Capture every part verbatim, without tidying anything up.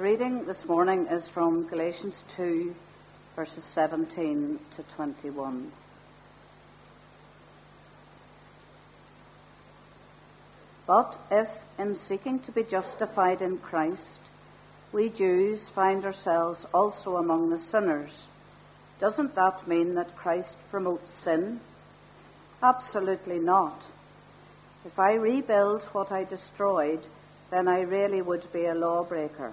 The reading this morning is from Galatians two, verses seventeen to twenty-one. But if, in seeking to be justified in Christ, we Jews find ourselves also among the sinners, doesn't that mean that Christ promotes sin? Absolutely not. If I rebuild what I destroyed, then I really would be a lawbreaker.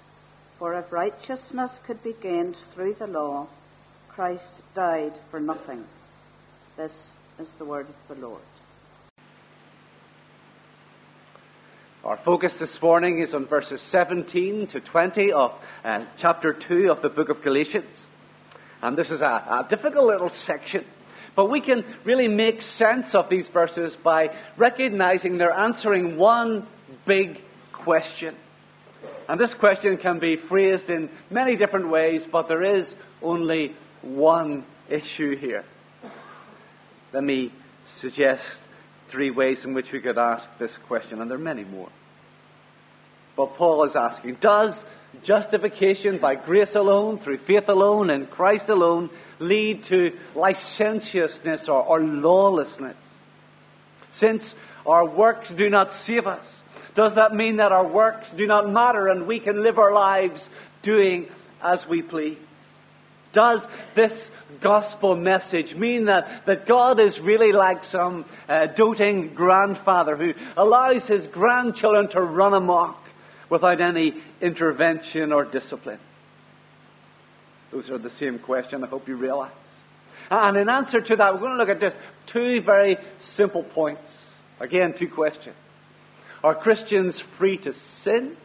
for if righteousness could be gained through the law, Christ died for nothing. This is the word of the Lord. Our focus this morning is on verses seventeen to twenty of uh, chapter two of the book of Galatians. And this is a, a difficult little section. But we can really make sense of these verses by recognizing they're answering one big question. And this question can be phrased in many different ways, but there is only one issue here. Let me suggest three ways in which we could ask this question, and there are many more. But Paul is asking, does justification by grace alone, through faith alone, and Christ alone, lead to licentiousness or, or lawlessness? Since our works do not save us, does that mean that our works do not matter and we can live our lives doing as we please? Does this gospel message mean that, that God is really like some uh, doting grandfather who allows his grandchildren to run amok without any intervention or discipline? Those are the same question, I hope you realize. And in answer to that, we're going to look at just two very simple points. Again, two questions. Are Christians free to sin?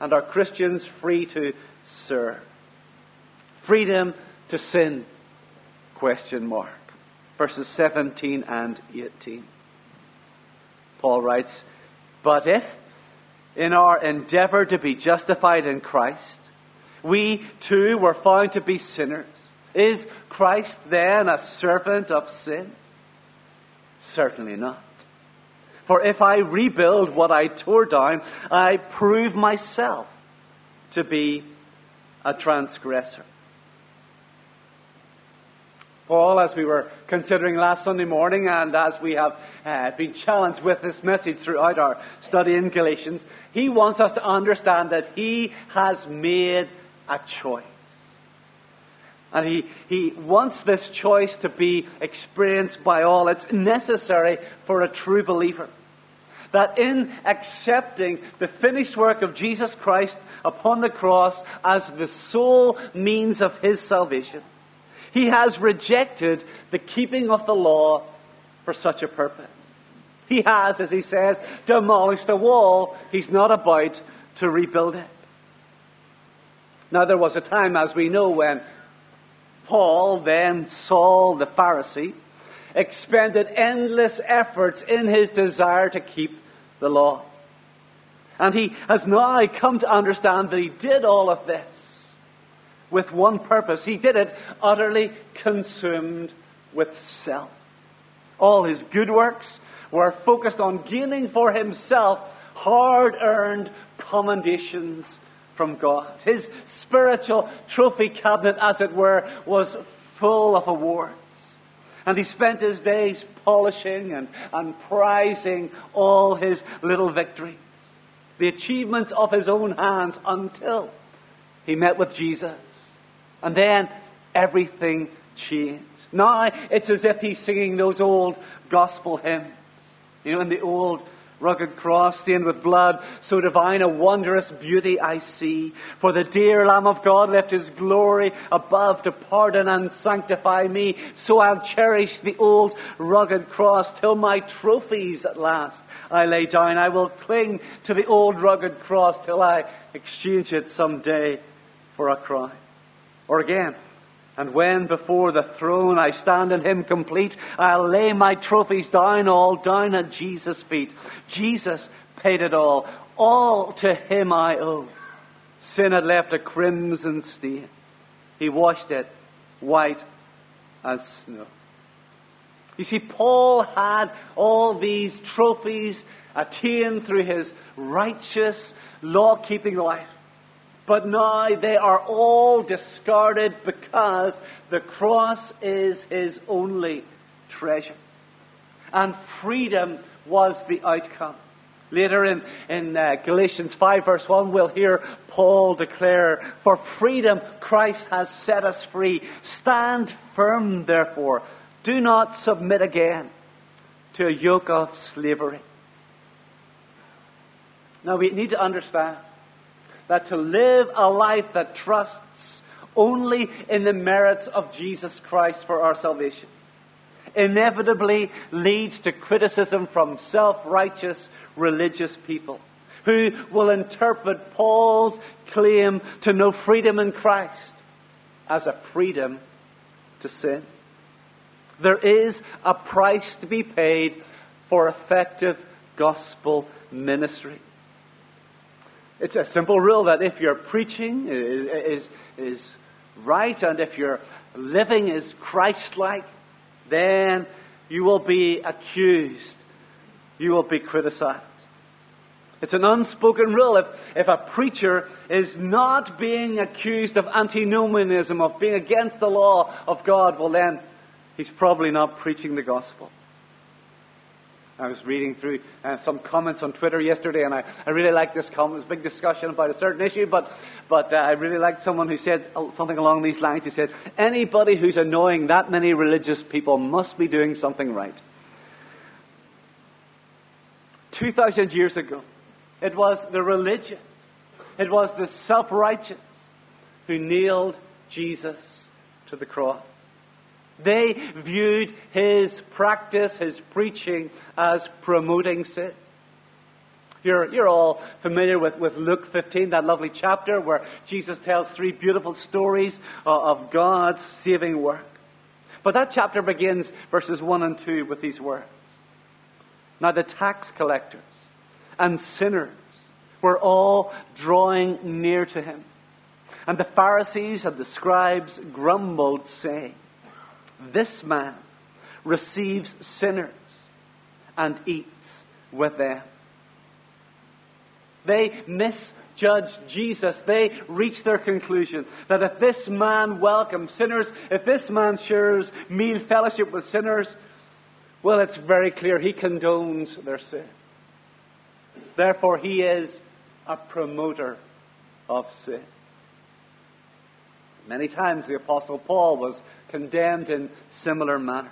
And are Christians free to serve? Freedom to sin? Question mark. Verses seventeen and eighteen. Paul writes, but if, in our endeavor to be justified in Christ, we too were found to be sinners, is Christ then a servant of sin? Certainly not. For if I rebuild what I tore down, I prove myself to be a transgressor. Paul, as we were considering last Sunday morning, and as we have uh, been challenged with this message throughout our study in Galatians, he wants us to understand that he has made a choice. And he, he wants this choice to be experienced by all. It's necessary for a true believer. That in accepting the finished work of Jesus Christ upon the cross as the sole means of his salvation, he has rejected the keeping of the law for such a purpose. He has, as he says, demolished a wall. He's not about to rebuild it. Now, there was a time, as we know, when Paul, then Saul the Pharisee, expended endless efforts in his desire to keep the law. And he has now come to understand that he did all of this with one purpose. He did it utterly consumed with self. All his good works were focused on gaining for himself hard-earned commendations from God. His spiritual trophy cabinet, as it were, was full of awards. And he spent his days polishing and, and prizing all his little victories, the achievements of his own hands, until he met with Jesus. And then everything changed. Now it's as if he's singing those old gospel hymns. You know, in the old rugged cross stained with blood, so divine a wondrous beauty I see. For the dear Lamb of God left his glory above to pardon and sanctify me. So I'll cherish the old rugged cross till my trophies at last I lay down. I will cling to the old rugged cross till I exchange it someday for a crown. Or again, and when before the throne I stand in him complete, I'll lay my trophies down, all down at Jesus' feet. Jesus paid it all. All to him I owe. Sin had left a crimson stain. He washed it white as snow. You see, Paul had all these trophies attained through his righteous, law-keeping life. But now they are all discarded because the cross is his only treasure. And freedom was the outcome. Later in, in uh, Galatians five verse one, we'll hear Paul declare, "For freedom Christ has set us free. Stand firm, therefore. Do not submit again to a yoke of slavery." Now we need to understand that to live a life that trusts only in the merits of Jesus Christ for our salvation inevitably leads to criticism from self-righteous religious people who will interpret Paul's claim to no freedom in Christ as a freedom to sin. There is a price to be paid for effective gospel ministry. It's a simple rule that if your preaching is, is, is right and if your living is Christ-like, then you will be accused. You will be criticized. It's an unspoken rule. If, if a preacher is not being accused of antinomianism, of being against the law of God, well then, he's probably not preaching the gospel. I was reading through uh, some comments on Twitter yesterday, and I, I really liked this comment. It was a big discussion about a certain issue, but but uh, I really liked someone who said something along these lines. He said, "Anybody who's annoying that many religious people must be doing something right." two thousand years ago, it was the religious, it was the self-righteous who nailed Jesus to the cross. They viewed his practice, his preaching, as promoting sin. You're, you're all familiar with, with Luke fifteen, that lovely chapter where Jesus tells three beautiful stories of, of God's saving work. But that chapter begins verses one and two with these words. "Now the tax collectors and sinners were all drawing near to him. And the Pharisees and the scribes grumbled, saying, 'This man receives sinners and eats with them.'" They misjudged Jesus. They reached their conclusion that if this man welcomes sinners, if this man shares meal fellowship with sinners, well, it's very clear he condones their sin. Therefore, he is a promoter of sin. Many times the Apostle Paul was condemned in similar manner.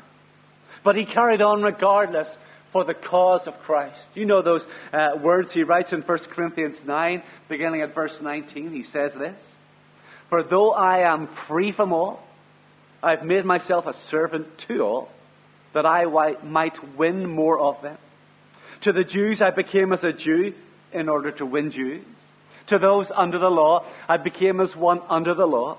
But he carried on regardless for the cause of Christ. You know those uh, words he writes in First Corinthians nine, beginning at verse nineteen. He says this, "For though I am free from all, I've made myself a servant to all, that I might win more of them. To the Jews I became as a Jew in order to win Jews. To those under the law I became as one under the law,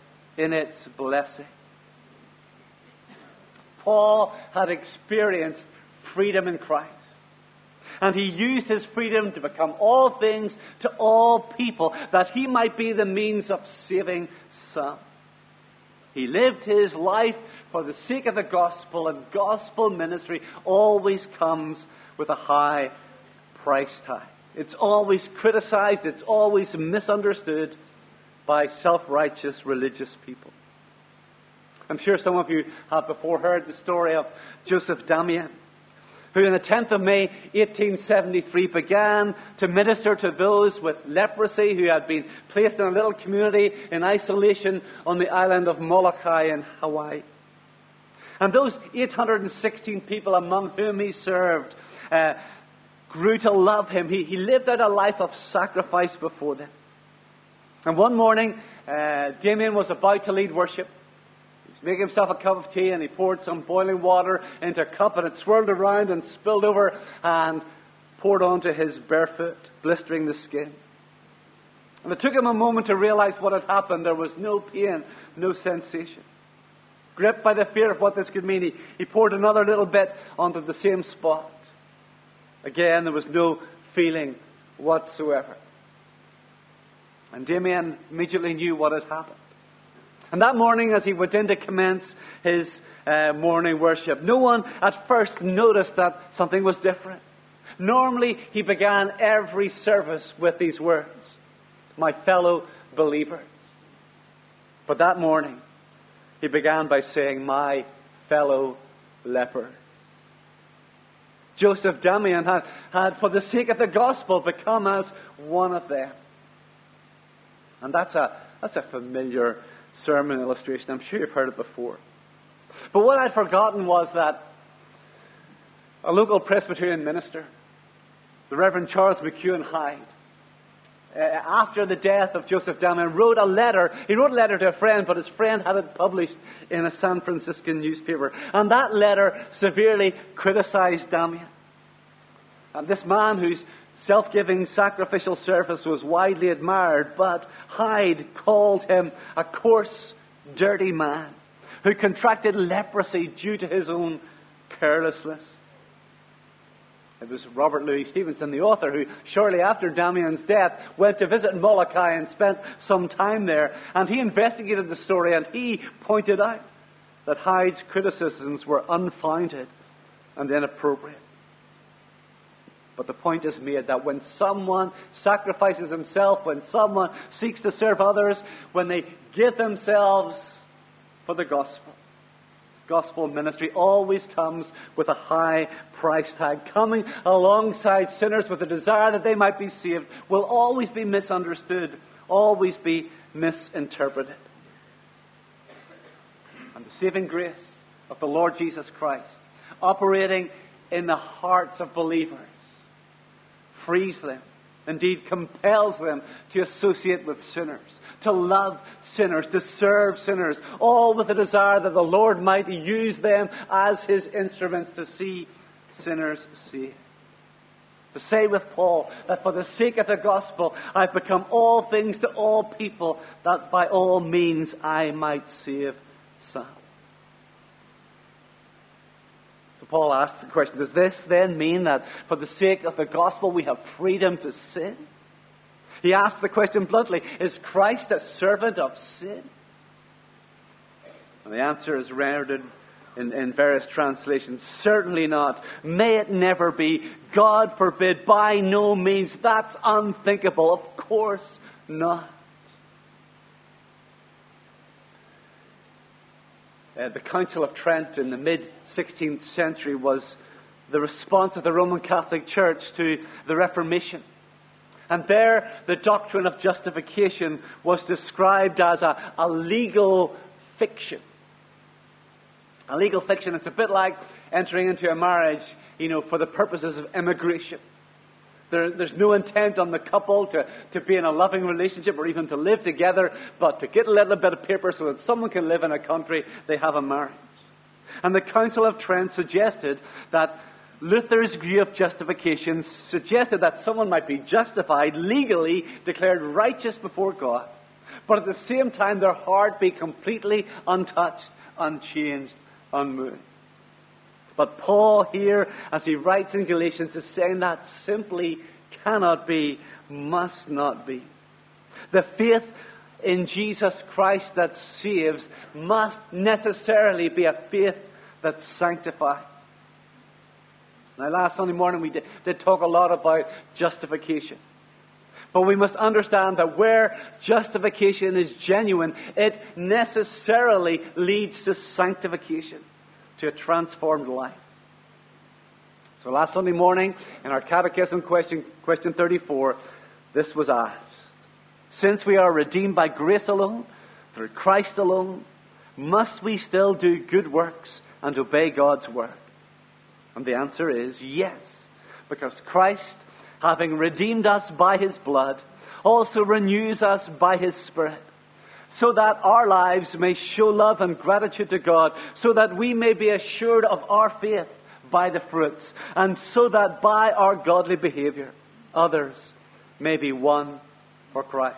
in its blessing." Paul had experienced freedom in Christ. And he used his freedom to become all things to all people, that he might be the means of saving some. He lived his life for the sake of the gospel, and gospel ministry always comes with a high price tag. It's always criticized, it's always misunderstood by self-righteous religious people. I'm sure some of you have before heard the story of Joseph Damien, who on the tenth of May eighteen seventy-three began to minister to those with leprosy who had been placed in a little community in isolation on the island of Molokai in Hawaii. And those eight hundred sixteen people among whom he served uh, grew to love him. He, he lived out a life of sacrifice before them. And one morning, uh, Damien was about to lead worship. He was making himself a cup of tea, and he poured some boiling water into a cup, and it swirled around and spilled over and poured onto his bare foot, blistering the skin. And it took him a moment to realize what had happened. There was no pain, no sensation. Gripped by the fear of what this could mean, he, he poured another little bit onto the same spot. Again, there was no feeling whatsoever. And Damien immediately knew what had happened. And that morning, as he went in to commence his uh, morning worship, no one at first noticed that something was different. Normally, he began every service with these words, "My fellow believers." But that morning, he began by saying, "My fellow leper." Joseph Damien had, had, for the sake of the gospel, become as one of them. And that's a, that's a familiar sermon illustration. I'm sure you've heard it before. But what I'd forgotten was that a local Presbyterian minister, the Reverend Charles McEwen Hyde, uh, after the death of Joseph Damien, wrote a letter. He wrote a letter to a friend, but his friend had it published in a San Franciscan newspaper. And that letter severely criticized Damien. And this man who's self-giving, sacrificial service was widely admired, but Hyde called him a coarse, dirty man who contracted leprosy due to his own carelessness. It was Robert Louis Stevenson, the author, who shortly after Damien's death went to visit Molokai and spent some time there, and he investigated the story, and he pointed out that Hyde's criticisms were unfounded and inappropriate. But the point is made that when someone sacrifices himself, when someone seeks to serve others, when they give themselves for the gospel, gospel ministry always comes with a high price tag. Coming alongside sinners with a desire that they might be saved will always be misunderstood, always be misinterpreted. And the saving grace of the Lord Jesus Christ, operating in the hearts of believers, frees them, indeed compels them to associate with sinners, to love sinners, to serve sinners, all with the desire that the Lord might use them as his instruments to see sinners saved. To say with Paul that for the sake of the gospel, I've become all things to all people, that by all means I might save some. Paul asks the question, does this then mean that for the sake of the gospel we have freedom to sin? He asks the question bluntly, is Christ a servant of sin? And the answer is rendered in, in various translations, certainly not. May it never be. God forbid. By no means. That's unthinkable. Of course not. Uh, the Council of Trent in the mid-sixteenth century was the response of the Roman Catholic Church to the Reformation. And there, the doctrine of justification was described as a, a legal fiction. A legal fiction. It's a bit like entering into a marriage, you know, for the purposes of immigration. There, there's no intent on the couple to, to be in a loving relationship or even to live together, but to get a little bit of paper so that someone can live in a country, they have a marriage. And the Council of Trent suggested that Luther's view of justification suggested that someone might be justified, legally declared righteous before God, but at the same time their heart be completely untouched, unchanged, unmoved. But Paul here, as he writes in Galatians, is saying that simply cannot be, must not be. The faith in Jesus Christ that saves must necessarily be a faith that sanctifies. Now, last Sunday morning we did, did talk a lot about justification. But we must understand that where justification is genuine, it necessarily leads to sanctification, to a transformed life. So last Sunday morning, in our catechism question, question thirty-four, this was asked. Since we are redeemed by grace alone, through Christ alone, must we still do good works and obey God's word? And the answer is yes, because Christ, having redeemed us by his blood, also renews us by his Spirit, so that our lives may show love and gratitude to God, so that we may be assured of our faith by the fruits, and so that by our godly behavior, others may be won for Christ.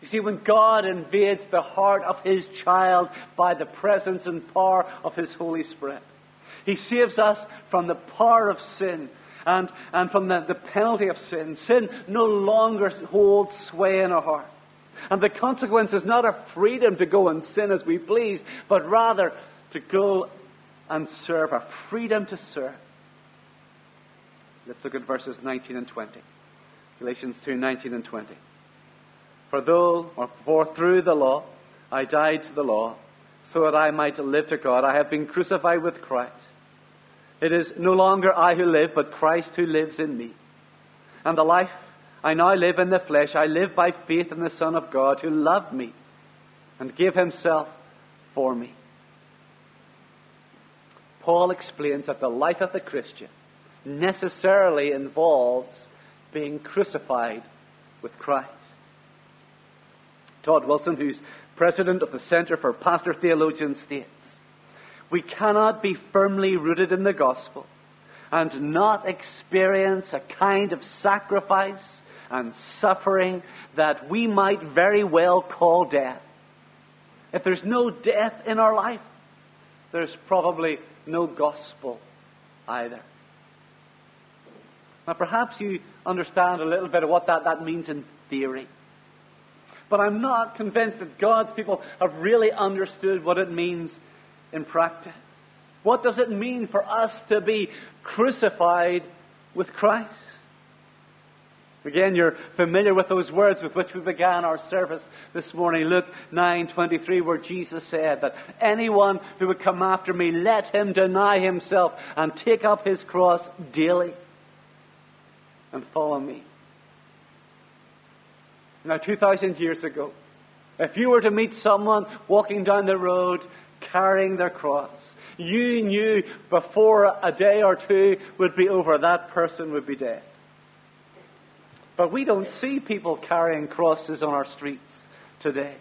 You see, when God invades the heart of his child by the presence and power of his Holy Spirit, he saves us from the power of sin and, and from the, the penalty of sin. Sin no longer holds sway in our heart. And the consequence is not a freedom to go and sin as we please, but rather to go and serve, a freedom to serve. Let's look at verses nineteen and twenty. Galatians two nineteen and twenty. For though, or for through the law, I died to the law, so that I might live to God. I have been crucified with Christ. It is no longer I who live, but Christ who lives in me. And the life I now live in the flesh, I live by faith in the Son of God, who loved me and gave himself for me. Paul explains that the life of the Christian necessarily involves being crucified with Christ. Todd Wilson, who's president of the Center for Pastor Theologian, states, we cannot be firmly rooted in the gospel and not experience a kind of sacrifice and suffering that we might very well call death. If there's no death in our life, there's probably no gospel either. Now perhaps you understand a little bit of what that, that means in theory. But I'm not convinced that God's people have really understood what it means in practice. What does it mean for us to be crucified with Christ? Again, you're familiar with those words with which we began our service this morning. Luke nine twenty-three, where Jesus said that anyone who would come after me, let him deny himself and take up his cross daily and follow me. Now, two thousand years ago, if you were to meet someone walking down the road carrying their cross, you knew before a day or two would be over, that person would be dead. But we don't see people carrying crosses on our streets today.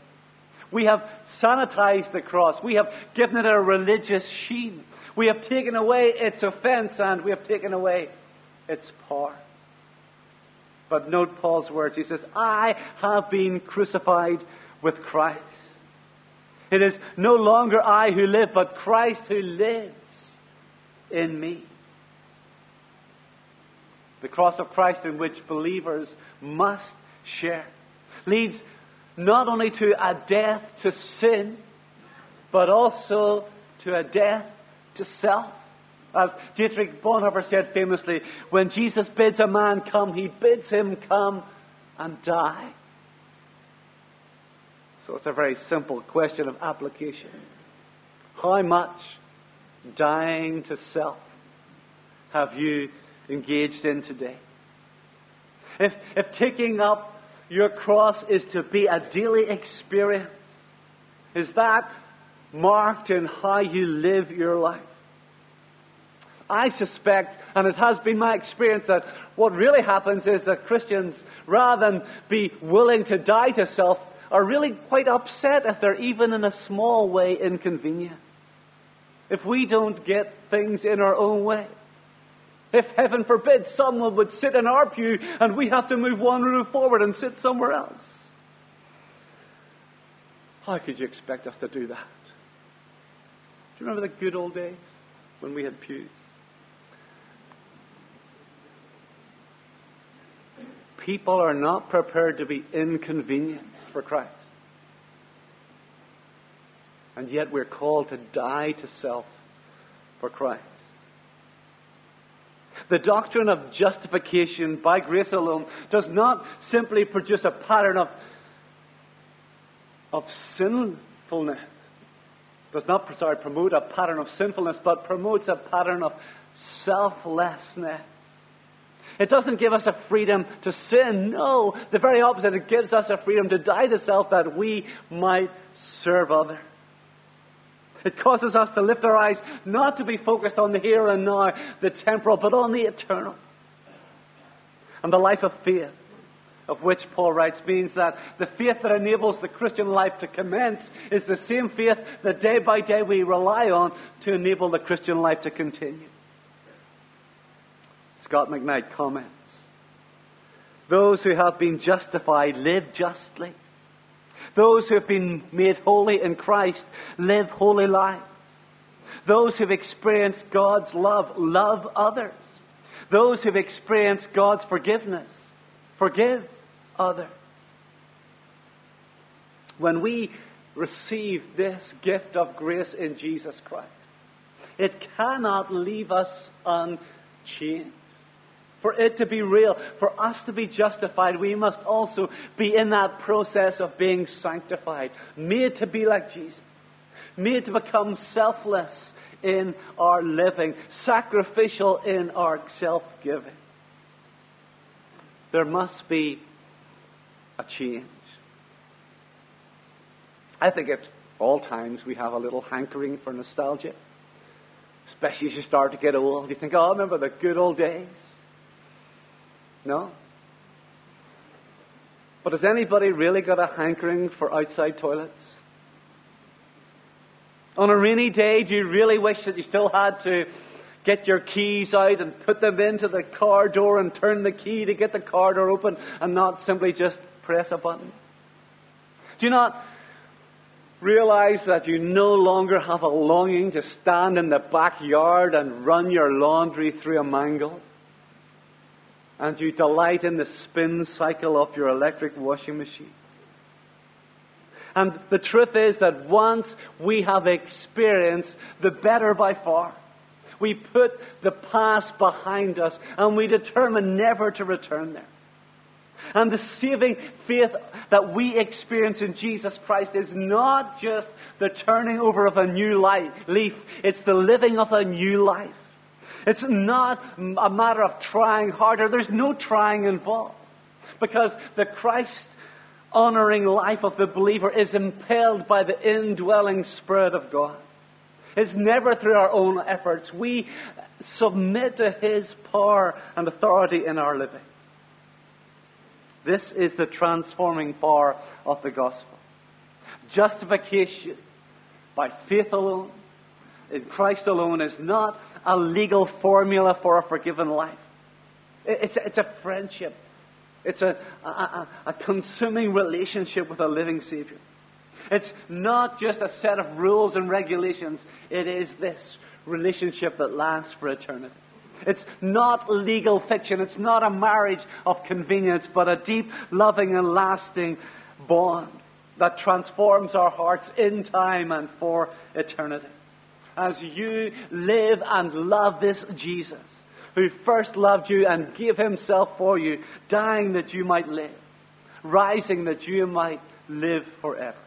We have sanitized the cross. We have given it a religious sheen. We have taken away its offense and we have taken away its power. But note Paul's words. He says, I have been crucified with Christ. It is no longer I who live, but Christ who lives in me. The cross of Christ, in which believers must share, leads not only to a death to sin, but also to a death to self. As Dietrich Bonhoeffer said famously, when Jesus bids a man come, he bids him come and die. So it's a very simple question of application. How much dying to self have you engaged in today? If, if taking up your cross is to be a daily experience, is that marked in how you live your life? I suspect, and it has been my experience, that what really happens is that Christians, rather than be willing to die to self, are really quite upset if they're even in a small way inconvenient. If we don't get things in our own way. If, heaven forbid, someone would sit in our pew and we have to move one row forward and sit somewhere else. How could you expect us to do that? Do you remember the good old days when we had pews? People are not prepared to be inconvenienced for Christ. And yet we're called to die to self for Christ. The doctrine of justification by grace alone does not simply produce a pattern of, of sinfulness. does not sorry, promote a pattern of sinfulness, but promotes a pattern of selflessness. It doesn't give us a freedom to sin. No, the very opposite. It gives us a freedom to die to self that we might serve others. It causes us to lift our eyes not to be focused on the here and now, the temporal, but on the eternal. And the life of faith, of which Paul writes, means that the faith that enables the Christian life to commence is the same faith that day by day we rely on to enable the Christian life to continue. Scott McKnight comments, "Those who have been justified live justly. Those who have been made holy in Christ live holy lives. Those who have experienced God's love, love others. Those who have experienced God's forgiveness, forgive others." When we receive this gift of grace in Jesus Christ, it cannot leave us unchanged. For it to be real, for us to be justified, we must also be in that process of being sanctified, made to be like Jesus, made to become selfless in our living, sacrificial in our self-giving. There must be a change. I think at all times we have a little hankering for nostalgia, especially as you start to get old. You think, oh, I remember the good old days. No? But has anybody really got a hankering for outside toilets? On a rainy day, do you really wish that you still had to get your keys out and put them into the car door and turn the key to get the car door open and not simply just press a button? Do you not realize that you no longer have a longing to stand in the backyard and run your laundry through a mangle? And you delight in the spin cycle of your electric washing machine. And the truth is that once we have experienced the better by far, we put the past behind us and we determine never to return there. And the saving faith that we experience in Jesus Christ is not just the turning over of a new leaf, it's the living of a new life. It's not a matter of trying harder. There's no trying involved. Because the Christ-honoring life of the believer is impelled by the indwelling Spirit of God. It's never through our own efforts. We submit to His power and authority in our living. This is the transforming power of the gospel. Justification by faith alone, in Christ alone, is not a legal formula for a forgiven life. It's a, it's a friendship. It's a, a, a consuming relationship with a living Savior. It's not just a set of rules and regulations. It is this relationship that lasts for eternity. It's not legal fiction. It's not a marriage of convenience, but a deep, loving, and lasting bond that transforms our hearts in time and for eternity. As you live and love this Jesus, who first loved you and gave Himself for you, dying that you might live, rising that you might live forever.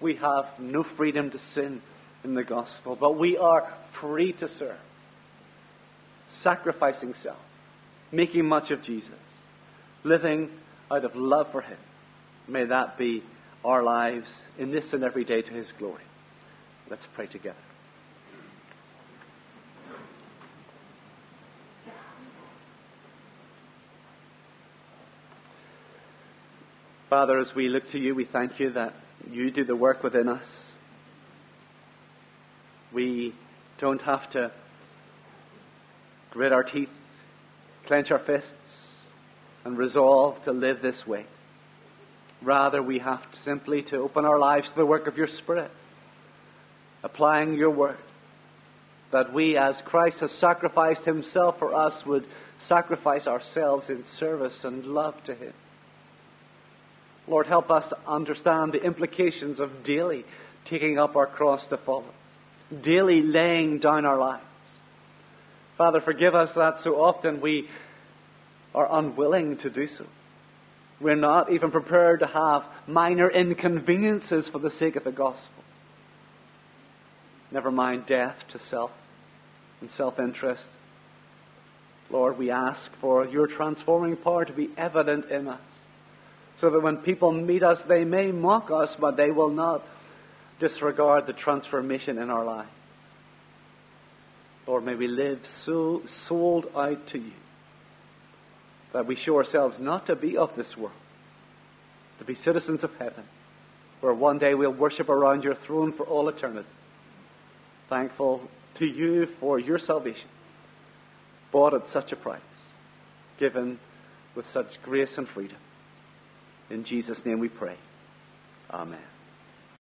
We have no freedom to sin in the gospel, but we are free to serve, sacrificing self, making much of Jesus, living out of love for Him. May that be our lives in this and every day to His glory. Let's pray together. Father, as we look to You, we thank You that You do the work within us. We don't have to grit our teeth, clench our fists, and resolve to live this way. Rather, we have to simply to open our lives to the work of Your Spirit, applying Your word, that we, as Christ has sacrificed Himself for us, would sacrifice ourselves in service and love to Him. Lord, help us to understand the implications of daily taking up our cross to follow, daily laying down our lives. Father, forgive us that so often we are unwilling to do so. We're not even prepared to have minor inconveniences for the sake of the gospel. Never mind death to self and self-interest. Lord, we ask for your transforming power to be evident in us, so that when people meet us, they may mock us, but they will not disregard the transformation in our lives. Lord, may we live so sold out to you that we show ourselves not to be of this world, to be citizens of heaven, where one day we'll worship around your throne for all eternity, thankful to you for your salvation, bought at such a price, given with such grace and freedom. In Jesus' name we pray. Amen.